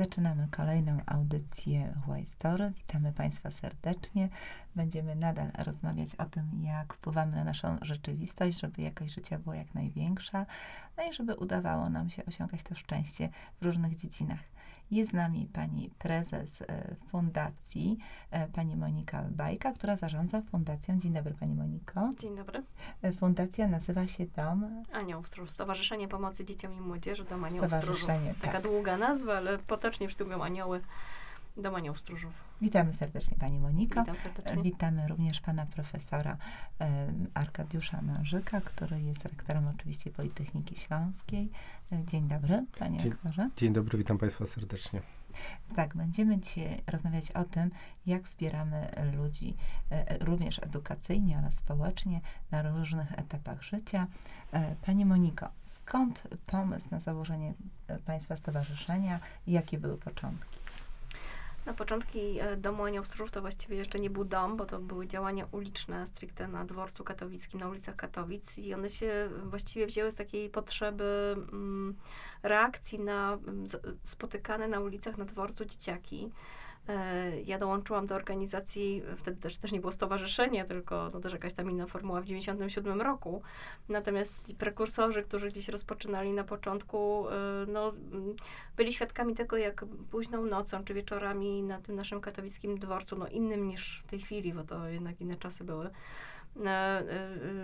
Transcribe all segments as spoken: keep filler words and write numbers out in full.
Zaczynamy kolejną audycję White Store. Witamy Państwa serdecznie. Będziemy nadal rozmawiać o tym, jak wpływamy na naszą rzeczywistość, żeby jakość życia była jak największa, no i żeby udawało nam się osiągać to szczęście w różnych dziedzinach. Jest z nami pani prezes fundacji, pani Monika Bajka, która zarządza fundacją. Dzień dobry, pani Moniko. Dzień dobry. Fundacja nazywa się Dom Aniołów Stróżów, Stowarzyszenie Pomocy Dzieciom i Młodzieży Dom Aniołów Stróżów. Taka tak. długa nazwa, ale potocznie wszyscy mówią anioły. Dom Aniołów Stróżów. Witamy serdecznie pani Moniko. Witam serdecznie. Witamy również pana profesora um, Arkadiusza Marzyka, który jest rektorem oczywiście Politechniki Śląskiej. Dzień dobry, panie dzień, rektorze. Dzień dobry, witam państwa serdecznie. Tak, będziemy dzisiaj rozmawiać o tym, jak wspieramy ludzi e, również edukacyjnie oraz społecznie na różnych etapach życia. E, pani Moniko, skąd pomysł na założenie państwa stowarzyszenia i jakie były początki? Na początki Domu Aniołów Stróżów to właściwie jeszcze nie był dom, bo to były działania uliczne stricte na dworcu katowickim, na ulicach Katowic i one się właściwie wzięły z takiej potrzeby mm, reakcji na mm, spotykane na ulicach, na dworcu dzieciaki. Ja dołączyłam do organizacji, wtedy też, też nie było stowarzyszenie, tylko no też jakaś tam inna formuła w dziewięćdziesiątym siódmym roku. Natomiast prekursorzy, którzy gdzieś rozpoczynali na początku, no, byli świadkami tego, jak późną nocą czy wieczorami na tym naszym katowickim dworcu, no innym niż w tej chwili, bo to jednak inne czasy były,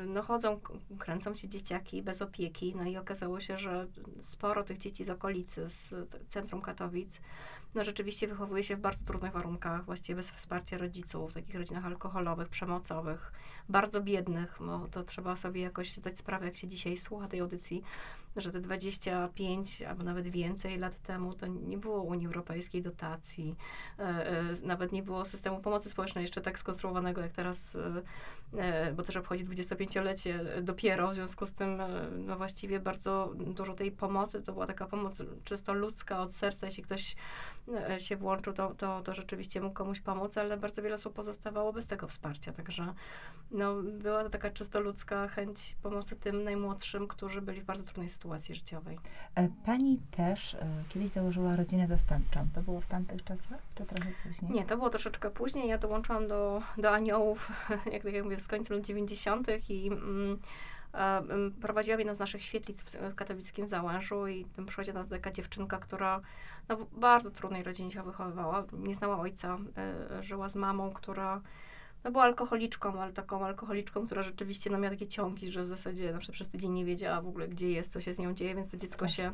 no chodzą, kręcą się dzieciaki bez opieki, no i okazało się, że sporo tych dzieci z okolicy, z centrum Katowic, no rzeczywiście wychowuje się w bardzo trudnych warunkach, właściwie bez wsparcia rodziców, w takich rodzinach alkoholowych, przemocowych, bardzo biednych, bo to trzeba sobie jakoś zdać sprawę, jak się dzisiaj słucha tej audycji, że te dwadzieścia pięć albo nawet więcej lat temu to nie było Unii Europejskiej dotacji, e, e, nawet nie było systemu pomocy społecznej jeszcze tak skonstruowanego jak teraz, e, bo też obchodzi dwudziestopięciolecie dopiero, w związku z tym e, no właściwie bardzo dużo tej pomocy, to była taka pomoc czysto ludzka, od serca, jeśli ktoś e, się włączył, to, to, to rzeczywiście mógł komuś pomóc, ale bardzo wiele osób pozostawało bez tego wsparcia, także no, była to taka czysto ludzka chęć pomocy tym najmłodszym, którzy byli w bardzo trudnej sytuacji. sytuacji życiowej. Pani też y, kiedyś założyła rodzinę zastępczą. To było w tamtych czasach, czy trochę później? Nie, to było troszeczkę później. Ja dołączyłam do, do aniołów, jak, jak mówię, z końca lat dziewięćdziesiątych i mm, prowadziłam jedną z naszych świetlic w katowickim Załężu i tam przychodzi do nas taka dziewczynka, która no, w bardzo trudnej rodzinie się wychowywała. Nie znała ojca. Y, żyła z mamą, która no była alkoholiczką, ale taką alkoholiczką, która rzeczywiście no, miała takie ciągi, że w zasadzie na przykład przez tydzień nie wiedziała w ogóle, gdzie jest, co się z nią dzieje, więc to dziecko się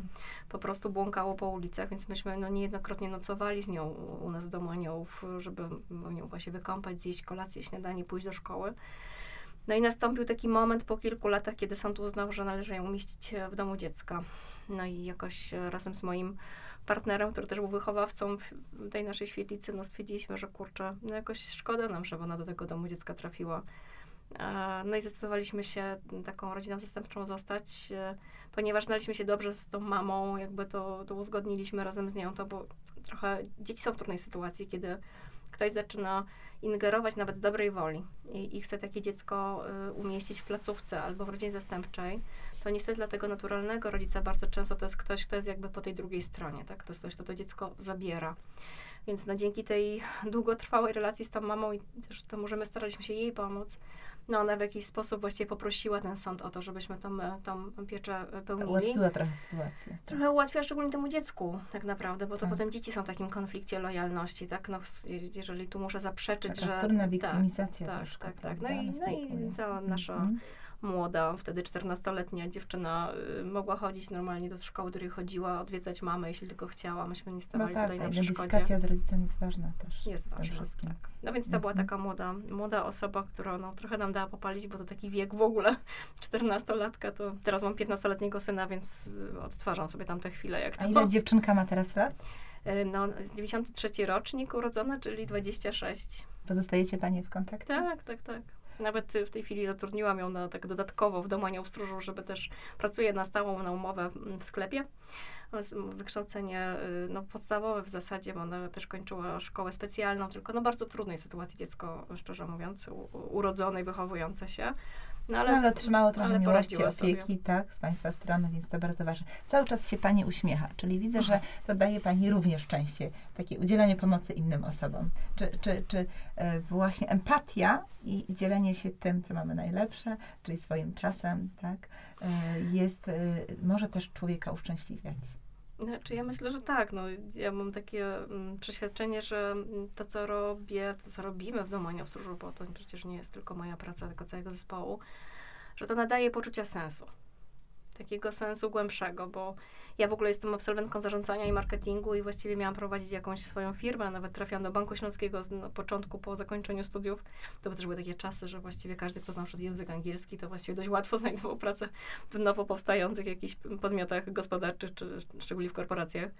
po prostu błąkało po ulicach, więc myśmy no, niejednokrotnie nocowali z nią u nas w Domu Aniołów, żeby no, nie mogła się wykąpać, zjeść kolację, śniadanie, pójść do szkoły. No i nastąpił taki moment po kilku latach, kiedy sąd uznał, że należy ją umieścić w domu dziecka. No i jakoś razem z moim partnerem, który też był wychowawcą tej naszej świetlicy, no stwierdziliśmy, że kurczę, no jakoś szkoda nam, żeby ona do tego domu dziecka trafiła. No i zdecydowaliśmy się taką rodziną zastępczą zostać, ponieważ znaliśmy się dobrze z tą mamą, jakby to, to uzgodniliśmy razem z nią, to bo trochę dzieci są w trudnej sytuacji, kiedy ktoś zaczyna ingerować nawet z dobrej woli i, i chce takie dziecko y, umieścić w placówce albo w rodzinie zastępczej, to niestety dla tego naturalnego rodzica bardzo często to jest ktoś, kto jest jakby po tej drugiej stronie, tak? To jest ktoś, kto to dziecko zabiera. Więc no, dzięki tej długotrwałej relacji z tą mamą i też to możemy staraliśmy się jej pomóc, no ona w jakiś sposób właściwie poprosiła ten sąd o to, żebyśmy tą, tą pieczę pełnili. To ułatwiła trochę sytuację. Trochę ułatwiła, szczególnie temu dziecku tak naprawdę, bo to tak. Potem dzieci są w takim konflikcie lojalności, tak? No, jeżeli tu muszę zaprzeczyć, taka że... wtórna wiktymizacja tak, troszkę. Tak, tak, tak. No i, no i cała nasza mm-hmm. młoda, wtedy czternastoletnia dziewczyna y, mogła chodzić normalnie do szkoły, do której chodziła, odwiedzać mamę, jeśli tylko chciała. Myśmy nie stawali no tak, tutaj tak, na przeszkodzie. Komunikacja z rodzicami jest ważna też. Jest ważna, tak. No więc to mm-hmm. była taka młoda, młoda osoba, która no, trochę nam dała popalić, bo to taki wiek w ogóle, czternastolatka, to teraz mam piętnastoletniego syna, więc odtwarzam sobie tamte chwile. Jak to. A ile dziewczynka ma teraz lat? No, dziewięćdziesiąty trzeci rocznik urodzona, czyli dwadzieścia sześć. Pozostajecie panie w kontakcie? Tak, tak, tak. Nawet w tej chwili zatrudniłam ją na, tak dodatkowo w Domu Aniołów Stróżów, żeby też pracuje na stałą, na umowę w sklepie. Wykształcenie no, podstawowe w zasadzie, bo ona też kończyła szkołę specjalną, tylko no bardzo trudnej sytuacji dziecko, szczerze mówiąc, u, urodzone i wychowujące się. No ale, no, ale otrzymało trochę ale miłości, opieki, sobie. Tak, z Państwa strony, więc to bardzo ważne. Cały czas się Pani uśmiecha, czyli widzę, Aha. że to daje Pani również szczęście, takie udzielanie pomocy innym osobom. Czy, czy, czy e, właśnie empatia i dzielenie się tym, co mamy najlepsze, czyli swoim czasem, tak, e, jest, e, może też człowieka uszczęśliwiać. Znaczy ja myślę, że tak. No, ja mam takie mm, przeświadczenie, że to, co robię, to, co robimy w Domu Aniołów Stróżów, bo to przecież nie jest tylko moja praca, tylko całego zespołu, że to nadaje poczucia sensu. Takiego sensu głębszego, bo ja w ogóle jestem absolwentką zarządzania i marketingu i właściwie miałam prowadzić jakąś swoją firmę. Nawet trafiłam do Banku Śląskiego na początku, po zakończeniu studiów. To też były takie czasy, że właściwie każdy, kto znał język angielski, to właściwie dość łatwo znajdował pracę w nowo powstających jakichś podmiotach gospodarczych, czy szczególnie w korporacjach.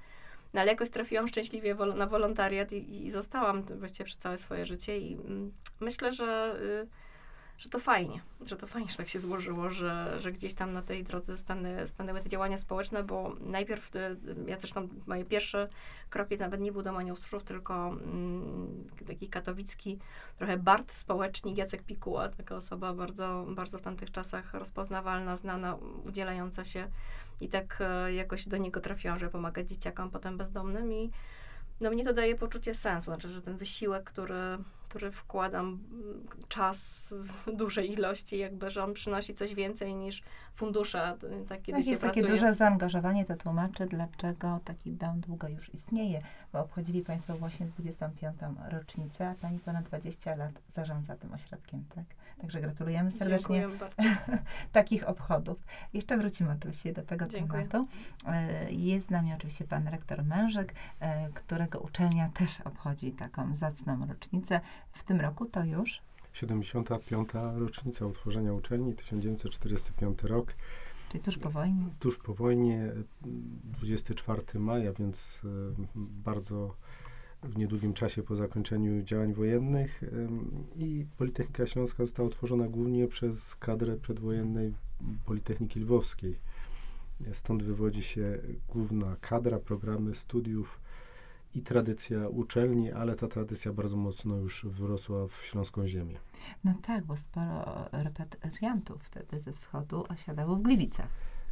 No ale jakoś trafiłam szczęśliwie wol- na wolontariat i, i zostałam właściwie przez całe swoje życie i mm, myślę, że... Y- że to fajnie, że to fajnie, że tak się złożyło, że, że gdzieś tam na tej drodze stanę, stanęły te działania społeczne, bo najpierw, te, ja zresztą moje pierwsze kroki to nawet nie był Dom Aniołów Stróżów, tylko mm, taki katowicki trochę bard społecznik, Jacek Pikuła, taka osoba bardzo, bardzo w tamtych czasach rozpoznawalna, znana, udzielająca się i tak e, jakoś do niego trafiłam, żeby pomagać dzieciakom potem bezdomnym i no mnie to daje poczucie sensu, znaczy, że ten wysiłek, który, który wkładam, czas w dużej ilości, jakby, że on przynosi coś więcej niż fundusze, tak, kiedy no, się jest pracuje. Takie duże zaangażowanie, to tłumaczy, dlaczego taki dom długo już istnieje, bo obchodzili Państwo właśnie dwudziestą piątą rocznicę, a Pani ponad dwadzieścia lat zarządza tym ośrodkiem, tak? Także gratulujemy serdecznie. Dziękuję bardzo. Takich obchodów. Jeszcze wrócimy oczywiście do tego Dziękuję. tematu. Jest z nami oczywiście Pan Rektor Marzyk, którego uczelnia też obchodzi taką zacną rocznicę. W tym roku to już siedemdziesiąta piąta rocznica utworzenia uczelni, tysiąc dziewięćset czterdziesty piąty rok. Czyli tuż po wojnie. Tuż po wojnie, dwudziestego czwartego maja, więc bardzo w niedługim czasie po zakończeniu działań wojennych. I Politechnika Śląska została utworzona głównie przez kadrę przedwojennej Politechniki Lwowskiej. Stąd wywodzi się główna kadra, programy studiów i tradycja uczelni, ale ta tradycja bardzo mocno już wrosła w śląską ziemię. No tak, bo sporo repatriantów wtedy ze wschodu osiadało w Gliwicach.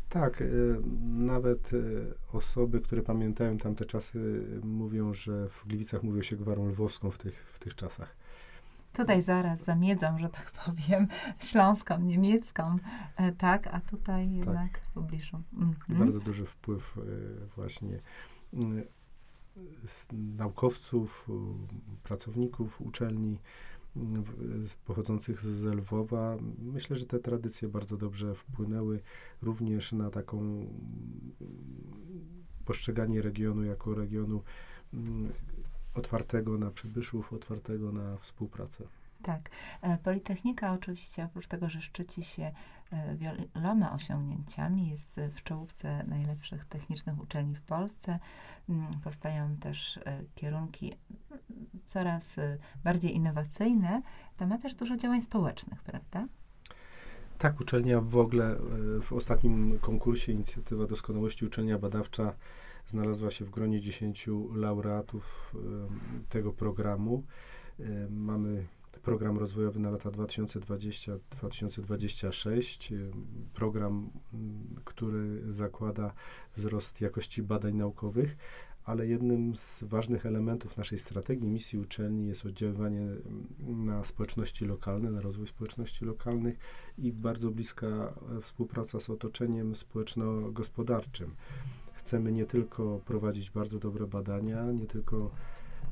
Tak, y, nawet y, osoby, które pamiętają tamte czasy, y, mówią, że w Gliwicach mówiło się gwarą lwowską w tych, w tych czasach. Tutaj zaraz za miedzą, że tak powiem, śląską, niemiecką, y, tak, a tutaj tak. jednak w pobliżu. Mhm. Bardzo duży wpływ y, właśnie y, naukowców, pracowników uczelni pochodzących z Lwowa. Myślę, że te tradycje bardzo dobrze wpłynęły również na taką postrzeganie regionu jako regionu otwartego na przybyszów, otwartego na współpracę. Tak. Politechnika oczywiście, oprócz tego, że szczyci się wieloma osiągnięciami, jest w czołówce najlepszych technicznych uczelni w Polsce. Powstają też kierunki coraz bardziej innowacyjne. To ma też dużo działań społecznych, prawda? Tak, uczelnia w ogóle w ostatnim konkursie Inicjatywa Doskonałości Uczelnia Badawcza znalazła się w gronie dziesięciu laureatów tego programu. Mamy program rozwojowy na lata dwa tysiące dwudziesty do dwa tysiące dwudziestego szóstego, program, który zakłada wzrost jakości badań naukowych, ale jednym z ważnych elementów naszej strategii, misji uczelni jest oddziaływanie na społeczności lokalne, na rozwój społeczności lokalnych i bardzo bliska współpraca z otoczeniem społeczno-gospodarczym. Chcemy nie tylko prowadzić bardzo dobre badania, nie tylko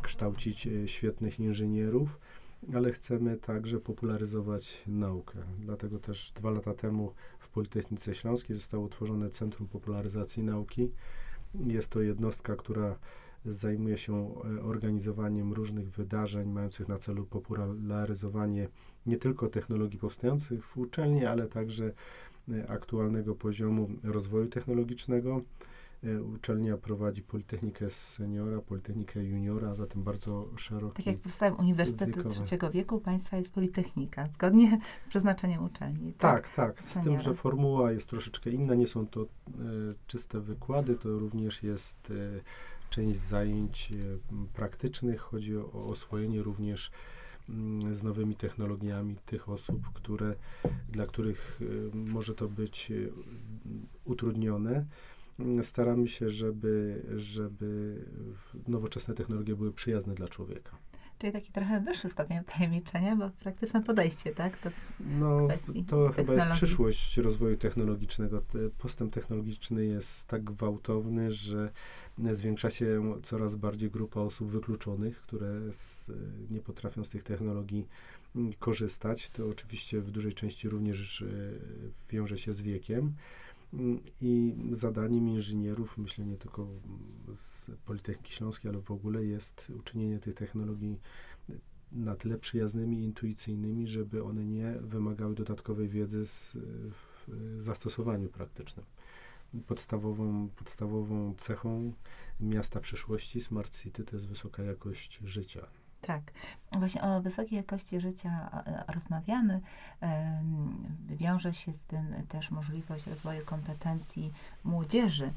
kształcić świetnych inżynierów, ale chcemy także popularyzować naukę. Dlatego też dwa lata temu w Politechnice Śląskiej zostało utworzone Centrum Popularyzacji Nauki. Jest to jednostka, która zajmuje się organizowaniem różnych wydarzeń mających na celu popularyzowanie nie tylko technologii powstających w uczelni, ale także aktualnego poziomu rozwoju technologicznego. Uczelnia prowadzi Politechnikę Seniora, Politechnikę Juniora, zatem bardzo szeroki. Tak jak powstałem Uniwersytet Trzeciego Wieku, Państwa jest Politechnika, zgodnie z przeznaczeniem uczelni. Tak, tak, tak z tym, że formuła jest troszeczkę inna, nie są to e, czyste wykłady, to również jest e, część zajęć e, praktycznych, chodzi o, o oswojenie również z nowymi technologiami tych osób, które, dla których może to być utrudnione. Staramy się, żeby, żeby nowoczesne technologie były przyjazne dla człowieka. Czyli taki trochę wyższy stopień tajemniczenia, bo praktyczne podejście, tak? Do no, to chyba jest przyszłość rozwoju technologicznego. Postęp technologiczny jest tak gwałtowny, że zwiększa się coraz bardziej grupa osób wykluczonych, które z, nie potrafią z tych technologii korzystać. To oczywiście w dużej części również wiąże się z wiekiem. I zadaniem inżynierów, myślę nie tylko z Politechniki Śląskiej, ale w ogóle jest uczynienie tych technologii na tyle przyjaznymi, intuicyjnymi, żeby one nie wymagały dodatkowej wiedzy z, w zastosowaniu praktycznym. Podstawową, podstawową cechą miasta przyszłości, Smart City, to jest wysoka jakość życia. Tak. Właśnie o wysokiej jakości życia rozmawiamy. Wiąże się z tym też możliwość rozwoju kompetencji młodzieży.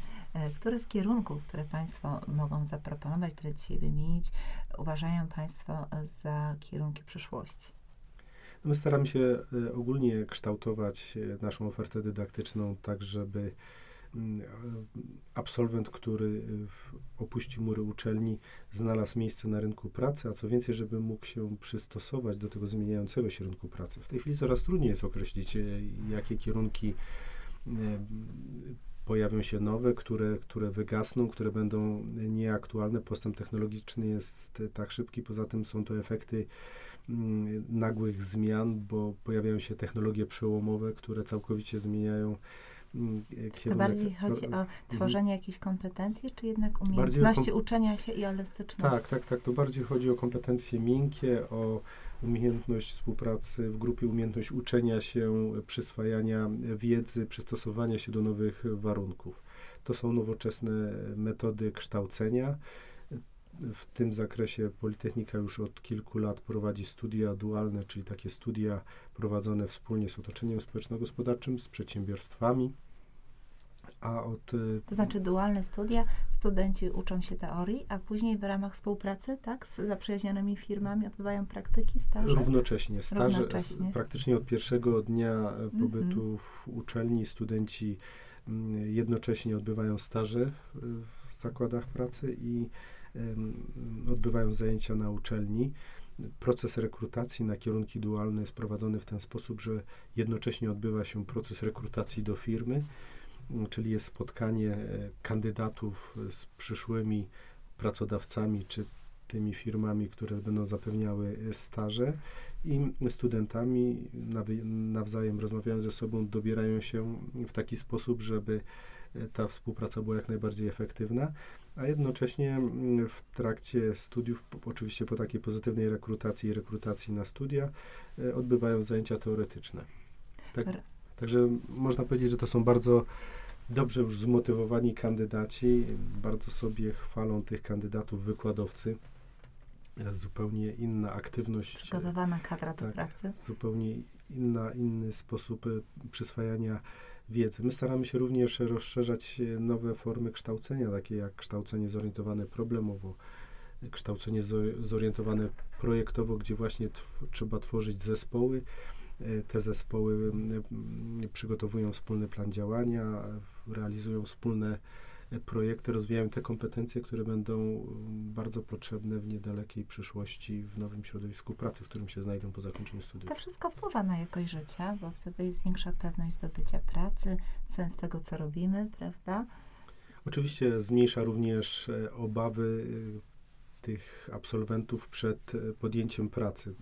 Które z kierunków, które Państwo mogą zaproponować, które dzisiaj wymienić, uważają Państwo za kierunki przyszłości? No my staramy się ogólnie kształtować naszą ofertę dydaktyczną tak, żeby absolwent, który opuści mury uczelni, znalazł miejsce na rynku pracy, a co więcej, żeby mógł się przystosować do tego zmieniającego się rynku pracy. W tej chwili coraz trudniej jest określić, jakie kierunki pojawią się nowe, które, które wygasną, które będą nieaktualne. Postęp technologiczny jest tak szybki, poza tym są to efekty nagłych zmian, bo pojawiają się technologie przełomowe, które całkowicie zmieniają kierunek. To bardziej chodzi o tworzenie jakichś kompetencji, czy jednak umiejętności kom... uczenia się i elastyczności? Tak, tak, tak. To bardziej chodzi o kompetencje miękkie, o umiejętność współpracy w grupie, umiejętność uczenia się, przyswajania wiedzy, przystosowania się do nowych warunków. To są nowoczesne metody kształcenia. W tym zakresie Politechnika już od kilku lat prowadzi studia dualne, czyli takie studia prowadzone wspólnie z otoczeniem społeczno-gospodarczym, z przedsiębiorstwami. A od, to znaczy dualne studia, studenci uczą się teorii, a później w ramach współpracy, tak, z zaprzyjaźnionymi firmami odbywają praktyki, staże? Równocześnie. Staże, Równocześnie. Praktycznie od pierwszego dnia pobytu mm-hmm. w uczelni studenci m, jednocześnie odbywają staże w, w zakładach pracy i odbywają zajęcia na uczelni. Proces rekrutacji na kierunki dualne jest prowadzony w ten sposób, że jednocześnie odbywa się proces rekrutacji do firmy, czyli jest spotkanie kandydatów z przyszłymi pracodawcami czy tymi firmami, które będą zapewniały staże, i studentami nawzajem rozmawiają ze sobą, dobierają się w taki sposób, żeby ta współpraca była jak najbardziej efektywna, a jednocześnie w trakcie studiów, po, oczywiście po takiej pozytywnej rekrutacji i rekrutacji na studia, e, odbywają zajęcia teoretyczne. Tak, także można powiedzieć, że to są bardzo dobrze już zmotywowani kandydaci, bardzo sobie chwalą tych kandydatów wykładowcy. Zupełnie inna aktywność. Przygotowana kadra do tak, pracy. Zupełnie inna, inny sposób przyswajania wiedzy. My staramy się również rozszerzać nowe formy kształcenia, takie jak kształcenie zorientowane problemowo, kształcenie zorientowane projektowo, gdzie właśnie tw- trzeba tworzyć zespoły. Te zespoły przygotowują wspólny plan działania, realizują wspólne projekty, rozwijają te kompetencje, które będą bardzo potrzebne w niedalekiej przyszłości w nowym środowisku pracy, w którym się znajdą po zakończeniu studiów. To wszystko wpływa na jakość życia, bo wtedy jest większa pewność zdobycia pracy, sens tego, co robimy, prawda? Oczywiście zmniejsza również obawy tych absolwentów przed podjęciem pracy.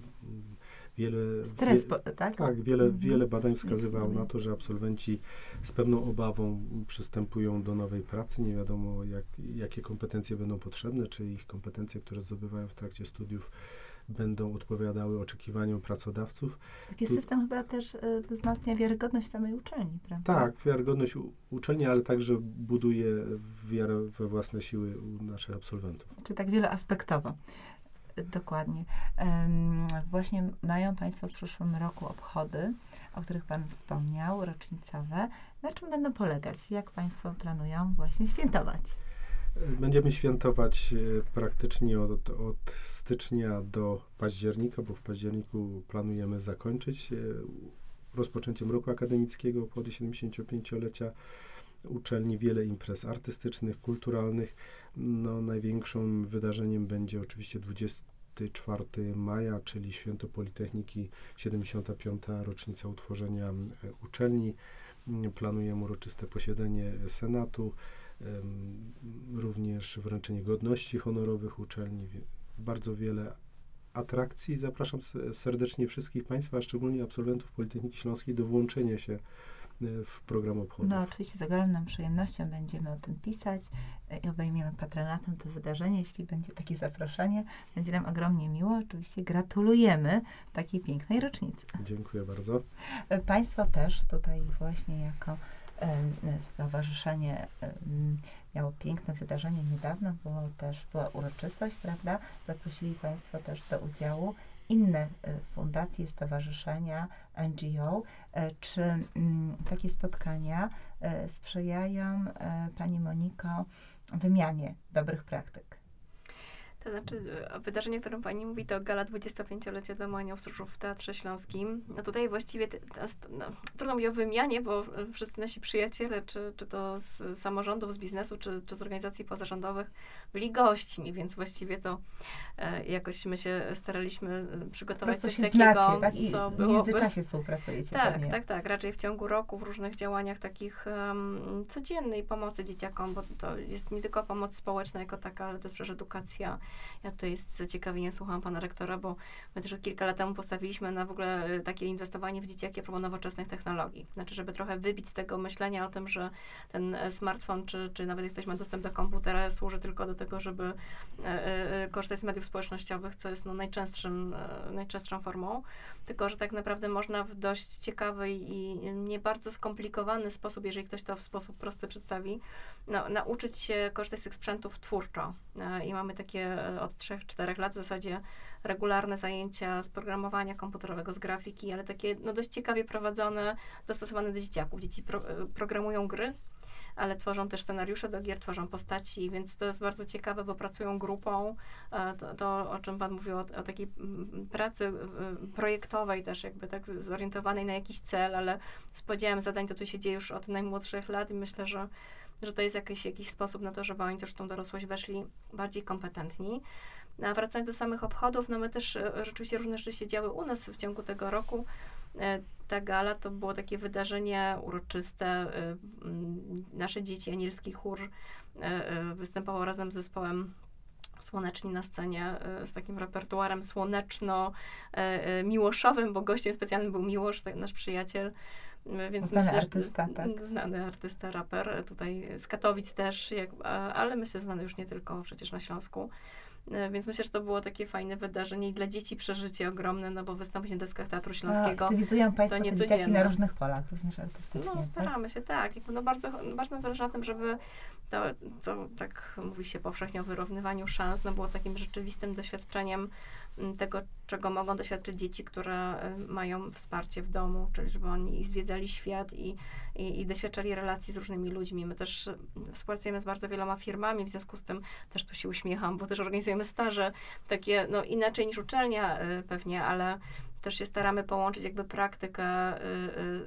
Wiele, Stres, wie, tak? Tak, wiele, mhm. wiele badań wskazywało na to, że absolwenci z pewną obawą przystępują do nowej pracy. Nie wiadomo, jak, jakie kompetencje będą potrzebne, czy ich kompetencje, które zdobywają w trakcie studiów, będą odpowiadały oczekiwaniom pracodawców. Taki tu system chyba też y, wzmacnia wiarygodność samej uczelni, prawda? Tak, wiarygodność u, uczelni, ale także buduje wiarę we własne siły u naszych absolwentów. Czy tak wieloaspektowo. Dokładnie. Um, właśnie mają Państwo w przyszłym roku obchody, o których Pan wspomniał, rocznicowe. Na czym będą polegać? Jak Państwo planują właśnie świętować? Będziemy świętować praktycznie od, od stycznia do października, bo w październiku planujemy zakończyć rozpoczęciem roku akademickiego po siedemdziesięciopięciolecia uczelni. Wiele imprez artystycznych, kulturalnych. No, największym wydarzeniem będzie oczywiście dwudziestego czwartego maja, czyli Święto Politechniki, siedemdziesiąta piąta rocznica utworzenia uczelni. Planujemy uroczyste posiedzenie Senatu, również wręczenie godności honorowych uczelni. Bardzo wiele atrakcji. Zapraszam serdecznie wszystkich Państwa, a szczególnie absolwentów Politechniki Śląskiej do włączenia się w program obchodów. No oczywiście z ogromną przyjemnością będziemy o tym pisać i obejmiemy patronatem to wydarzenie. Jeśli będzie takie zaproszenie, będzie nam ogromnie miło. Oczywiście gratulujemy takiej pięknej rocznicy. Dziękuję bardzo. Państwo też tutaj właśnie jako stowarzyszenie miało piękne wydarzenie niedawno, było też, była uroczystość, prawda? Zaprosili Państwo też do udziału inne fundacje, stowarzyszenia, N G O. Czy takie spotkania sprzyjają, Pani Moniko, wymianie dobrych praktyk? To znaczy, wydarzenie, o którym Pani mówi, to gala dwudziestopięciolecia Doma Aniołów Stróżów w Teatrze Śląskim. No tutaj właściwie te, te, no, trudno mi o wymianie, bo wszyscy nasi przyjaciele, czy, czy to z samorządów, z biznesu, czy, czy z organizacji pozarządowych, byli gośćmi, więc właściwie to e, jakoś my się staraliśmy przygotować coś takiego, znacie, tak? I co byłoby. W międzyczasie współpracujecie. Tak, tak, tak. Raczej w ciągu roku w różnych działaniach takich um, codziennej pomocy dzieciakom, bo to jest nie tylko pomoc społeczna jako taka, ale też przecież edukacja. Ja tutaj z zaciekawieniem słuchałam pana rektora, bo my też kilka lat temu postawiliśmy na w ogóle takie inwestowanie w dzieciaki a propos nowoczesnych technologii. Znaczy, żeby trochę wybić z tego myślenia o tym, że ten smartfon, czy, czy nawet jak ktoś ma dostęp do komputera, służy tylko do tego, żeby e, e, korzystać z mediów społecznościowych, co jest no, najczęstszym, e, najczęstszą formą. Tylko, że tak naprawdę można w dość ciekawy i nie bardzo skomplikowany sposób, jeżeli ktoś to w sposób prosty przedstawi, no, nauczyć się korzystać z tych sprzętów twórczo. E, I mamy takie od trzech, czterech lat w zasadzie regularne zajęcia z programowania komputerowego, z grafiki, ale takie no, dość ciekawie prowadzone, dostosowane do dzieciaków. Dzieci pro, programują gry, ale tworzą też scenariusze do gier, tworzą postaci, więc to jest bardzo ciekawe, bo pracują grupą. To, to o czym Pan mówił, o, o takiej pracy projektowej też, jakby tak zorientowanej na jakiś cel, ale z podziałem zadań to tu się dzieje już od najmłodszych lat i myślę, że że to jest jakiś, jakiś sposób na to, żeby oni też w tą dorosłość weszli bardziej kompetentni. A wracając do samych obchodów, no my też rzeczywiście różne rzeczy się działy u nas w ciągu tego roku. Ta gala to było takie wydarzenie uroczyste. Nasze dzieci, anielski chór występował razem z zespołem Słoneczni na scenie z takim repertuarem słoneczno-miłoszowym, bo gościem specjalnym był Miłosz, nasz przyjaciel. Więc znany myślę, artysta, tak. Znany artysta, raper, tutaj z Katowic też, jak, ale myślę, znany już nie tylko przecież na Śląsku. Więc myślę, że to było takie fajne wydarzenie i dla dzieci przeżycie ogromne, no bo wystąpić na deskach Teatru Śląskiego. Aktywizują Państwo te dzieciaki na różnych polach, również artystycznie. No staramy tak? się, tak. No, bardzo, bardzo nam zależy na tym, żeby to, to, tak mówi się powszechnie o wyrównywaniu szans, no było takim rzeczywistym doświadczeniem tego, czego mogą doświadczyć dzieci, które mają wsparcie w domu, czyli żeby oni zwiedzali świat i, i, i doświadczali relacji z różnymi ludźmi. My też współpracujemy z bardzo wieloma firmami, w związku z tym też tu się uśmiecham, bo też organizujemy staże takie, no inaczej niż uczelnia y, pewnie, ale też się staramy połączyć jakby praktykę y,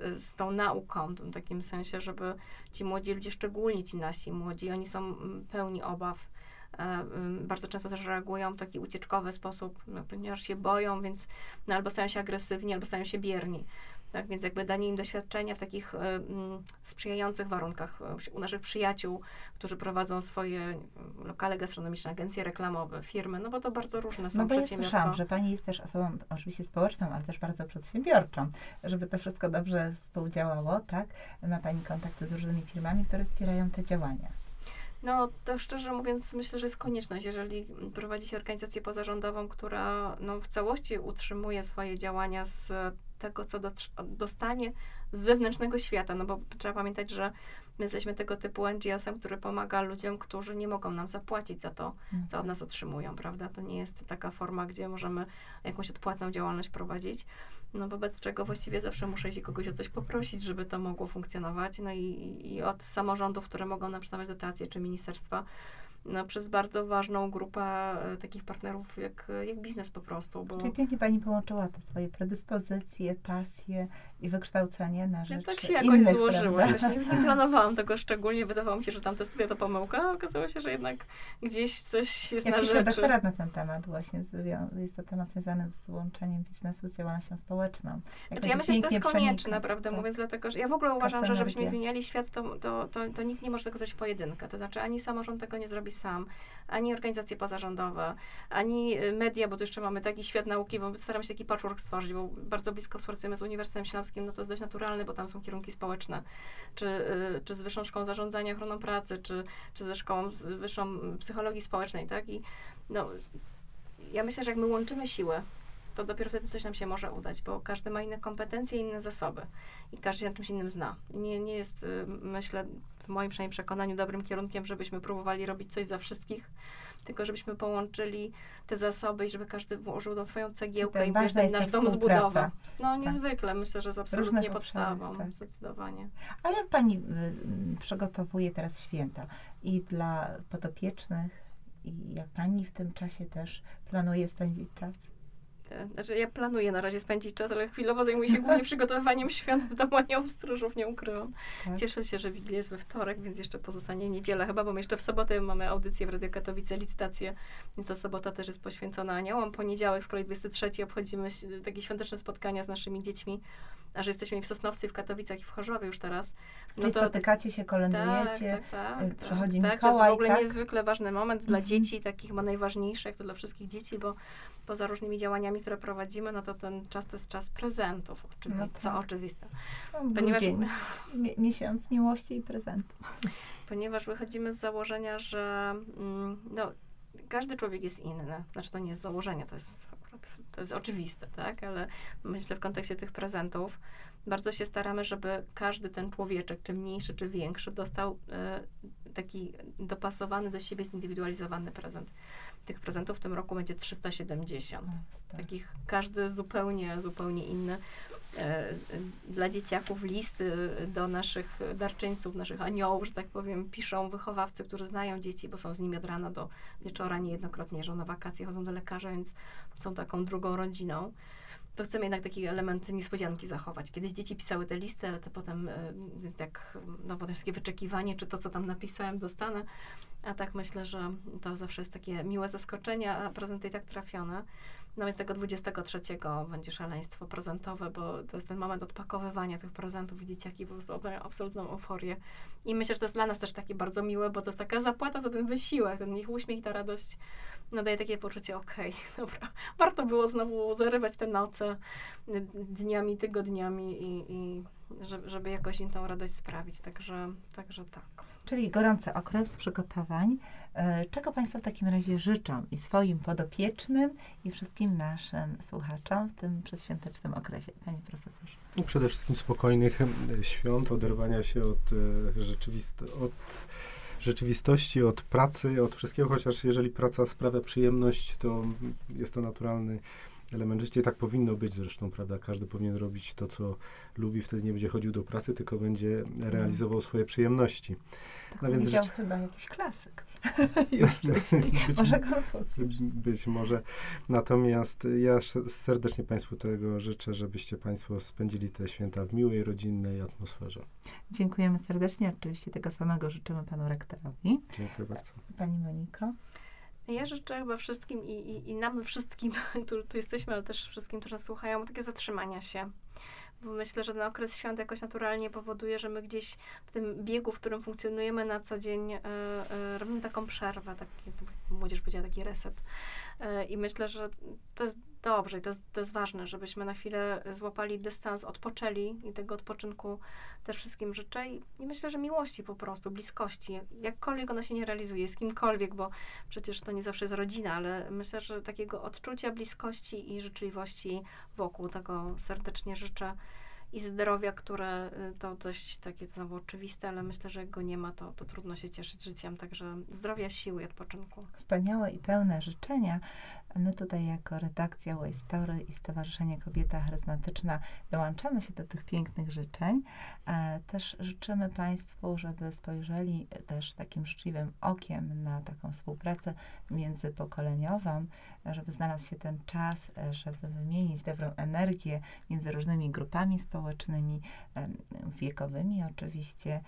y, z tą nauką, w takim sensie, żeby ci młodzi ludzie, szczególnie ci nasi młodzi, oni są pełni obaw. Bardzo często też reagują w taki ucieczkowy sposób, no, ponieważ się boją, więc no, albo stają się agresywni, albo stają się bierni. Tak, więc jakby danie im doświadczenia w takich mm, sprzyjających warunkach u naszych przyjaciół, którzy prowadzą swoje lokale gastronomiczne, agencje reklamowe, firmy, no bo to bardzo różne są no przedsiębiorstwa. No bo ja słyszałam, że Pani jest też osobą oczywiście społeczną, ale też bardzo przedsiębiorczą, żeby to wszystko dobrze współdziałało, tak? Ma Pani kontakty z różnymi firmami, które wspierają te działania. No, to szczerze mówiąc, myślę, że jest konieczność, jeżeli prowadzi się organizację pozarządową, która no, w całości utrzymuje swoje działania z tego, co do, dostanie z zewnętrznego świata, no bo trzeba pamiętać, że my jesteśmy tego typu en gie o-sem, który pomaga ludziom, którzy nie mogą nam zapłacić za to, co od nas otrzymują, prawda? To nie jest taka forma, gdzie możemy jakąś odpłatną działalność prowadzić, no wobec czego właściwie zawsze muszę się kogoś o coś poprosić, żeby to mogło funkcjonować, no i, i od samorządów, które mogą nam przyznawać dotacje, czy ministerstwa, no, przez bardzo ważną grupę takich partnerów jak, jak biznes po prostu. Bo... Czyli pięknie pani połączyła te swoje predyspozycje, pasje i wykształcenie na rzecz innych. Ja tak się jakoś innych, złożyło. Jakoś nie, nie planowałam tego szczególnie. Wydawało mi się, że tamte studia to pomyłka, a okazało się, że jednak gdzieś coś jest ja na rzeczy. Ja piszę doktorat na ten temat właśnie. Jest to temat związany z łączeniem biznesu z działalnością społeczną. Znaczy, ja myślę, że to jest konieczne, naprawdę tak. mówiąc, dlatego, że ja w ogóle uważam, że żebyśmy zmieniali świat, to, to, to, to nikt nie może tego zrobić pojedynkę. To znaczy, ani samorząd tego nie zrobi sam, ani organizacje pozarządowe, ani media, bo tu jeszcze mamy taki świat nauki, bo staramy się taki patchwork stworzyć, bo bardzo blisko współpracujemy z Uniwersytetem Śląskim, no to jest dość naturalne, bo tam są kierunki społeczne, czy, czy z Wyższą Szkołą Zarządzania Ochroną Pracy, czy, czy ze Szkołą z Wyższą Psychologii Społecznej, tak? I no, ja myślę, że jak my łączymy siły, to dopiero wtedy coś nam się może udać, bo każdy ma inne kompetencje i inne zasoby i każdy się na czymś innym zna. I nie, nie jest, myślę, w moim przynajmniej przekonaniu dobrym kierunkiem, żebyśmy próbowali robić coś za wszystkich, tylko żebyśmy połączyli te zasoby i żeby każdy użył tą swoją cegiełkę i każdy nasz dom zbudował. No niezwykle, tak. myślę, że z absolutnie podstawą, tak. zdecydowanie. A jak pani y, przygotowuje teraz święta i dla podopiecznych, i jak pani w tym czasie też planuje spędzić czas? Znaczy, ja planuję na razie spędzić czas, ale chwilowo zajmuję się głównie przygotowywaniem świąt Domu Aniołów Stróżów, nie ukrywam. Tak. Cieszę się, że Wigilia jest we wtorek, więc jeszcze pozostanie niedziela chyba, bo my jeszcze w sobotę mamy audycję w Radio Katowice, licytację, więc ta sobota też jest poświęcona aniołom. Poniedziałek z kolei dwudziesty trzeci obchodzimy takie świąteczne spotkania z naszymi dziećmi, a że jesteśmy i w Sosnowcu, i w Katowicach, i w Chorzowie już teraz. No Czyli to, spotykacie się, kolędujecie, tak, tak, tak, przychodzi tak, Mikołaj. To jest w ogóle tak? niezwykle ważny moment dla dzieci, takich chyba najważniejszych, jak to dla wszystkich dzieci, bo poza różnymi działaniami, które prowadzimy, no to ten czas to jest czas prezentów, oczywi- no tak. co oczywiste. Ponieważ... Dzień, miesiąc miłości i prezentów. Ponieważ wychodzimy z założenia, że mm, no, każdy człowiek jest inny. Znaczy, to nie jest założenie, to jest akurat, to jest oczywiste, tak? Ale myślę w kontekście tych prezentów bardzo się staramy, żeby każdy ten człowieczek, czy mniejszy, czy większy, dostał y, taki dopasowany do siebie, zindywidualizowany prezent. Tych prezentów w tym roku będzie trzysta siedemdziesiąt. Tak. Takich, każdy zupełnie, zupełnie inny. Dla dzieciaków listy do naszych darczyńców, naszych aniołów, że tak powiem, piszą wychowawcy, którzy znają dzieci, bo są z nimi od rana do wieczora, niejednokrotnie jeżdżą na wakacje, chodzą do lekarza, więc są taką drugą rodziną. To chcemy jednak taki element niespodzianki zachować. Kiedyś dzieci pisały te listy, ale to potem y, tak, no potem takie wyczekiwanie, czy to, co tam napisałem, dostanę. A tak myślę, że to zawsze jest takie miłe zaskoczenie, a prezenty i tak trafione. No więc tego dwudziestego trzeciego będzie szaleństwo prezentowe, bo to jest ten moment odpakowywania tych prezentów i dzieciaki po prostu oddają absolutną euforię. I myślę, że to jest dla nas też takie bardzo miłe, bo to jest taka zapłata za ten wysiłek, ten ich uśmiech, ta radość, no daje takie poczucie, okej, okay, dobra, warto było znowu zarywać te noce dniami, tygodniami i, i żeby jakoś im tą radość sprawić, także, także tak. Czyli gorący okres przygotowań. Czego państwo w takim razie życzą i swoim podopiecznym, i wszystkim naszym słuchaczom w tym przedświątecznym okresie, panie profesorze? Przede wszystkim spokojnych świąt, oderwania się od, rzeczywisto- od rzeczywistości, od pracy, od wszystkiego, chociaż jeżeli praca sprawia przyjemność, to jest to naturalny element życia. I tak powinno być zresztą, prawda? Każdy powinien robić to, co lubi, wtedy nie będzie chodził do pracy, tylko będzie realizował swoje przyjemności. Tak, no więc widział rzecz... chyba jakiś klasyk. być, może Konfucjusz. Być może. Natomiast ja serdecznie państwu tego życzę, żebyście państwo spędzili te święta w miłej, rodzinnej atmosferze. Dziękujemy serdecznie. Oczywiście tego samego życzymy panu rektorowi. Dziękuję bardzo. Pani Moniko. Ja życzę chyba wszystkim i, i, i nam wszystkim, którzy tu jesteśmy, ale też wszystkim, którzy nas słuchają, takie zatrzymania się. Bo myślę, że ten okres świąt jakoś naturalnie powoduje, że my gdzieś w tym biegu, w którym funkcjonujemy na co dzień, y, y, robimy taką przerwę, taki, młodzież powiedziała, taki reset. Y, I myślę, że to jest dobrze i to jest, to jest ważne, żebyśmy na chwilę złapali dystans, odpoczęli i tego odpoczynku też wszystkim życzę. I, i myślę, że miłości po prostu, bliskości, jakkolwiek ona się nie realizuje, z kimkolwiek, bo przecież to nie zawsze jest rodzina, ale myślę, że takiego odczucia bliskości i życzliwości wokół tego serdecznie życzę. i zdrowia, które to dość takie znowu oczywiste, ale myślę, że jak go nie ma, to, to trudno się cieszyć życiem. Także zdrowia, siły i odpoczynku. Wspaniałe i pełne życzenia. My tutaj jako redakcja White Store i Stowarzyszenie Kobieta Charyzmatyczna dołączamy się do tych pięknych życzeń. Też życzymy Państwu, żeby spojrzeli też takim życzliwym okiem na taką współpracę międzypokoleniową, żeby znalazł się ten czas, żeby wymienić dobrą energię między różnymi grupami społecznymi, wiekowymi oczywiście,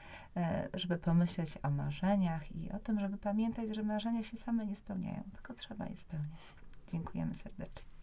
żeby pomyśleć o marzeniach i o tym, żeby pamiętać, że marzenia się same nie spełniają, tylko trzeba je spełniać. Dziękujemy serdecznie.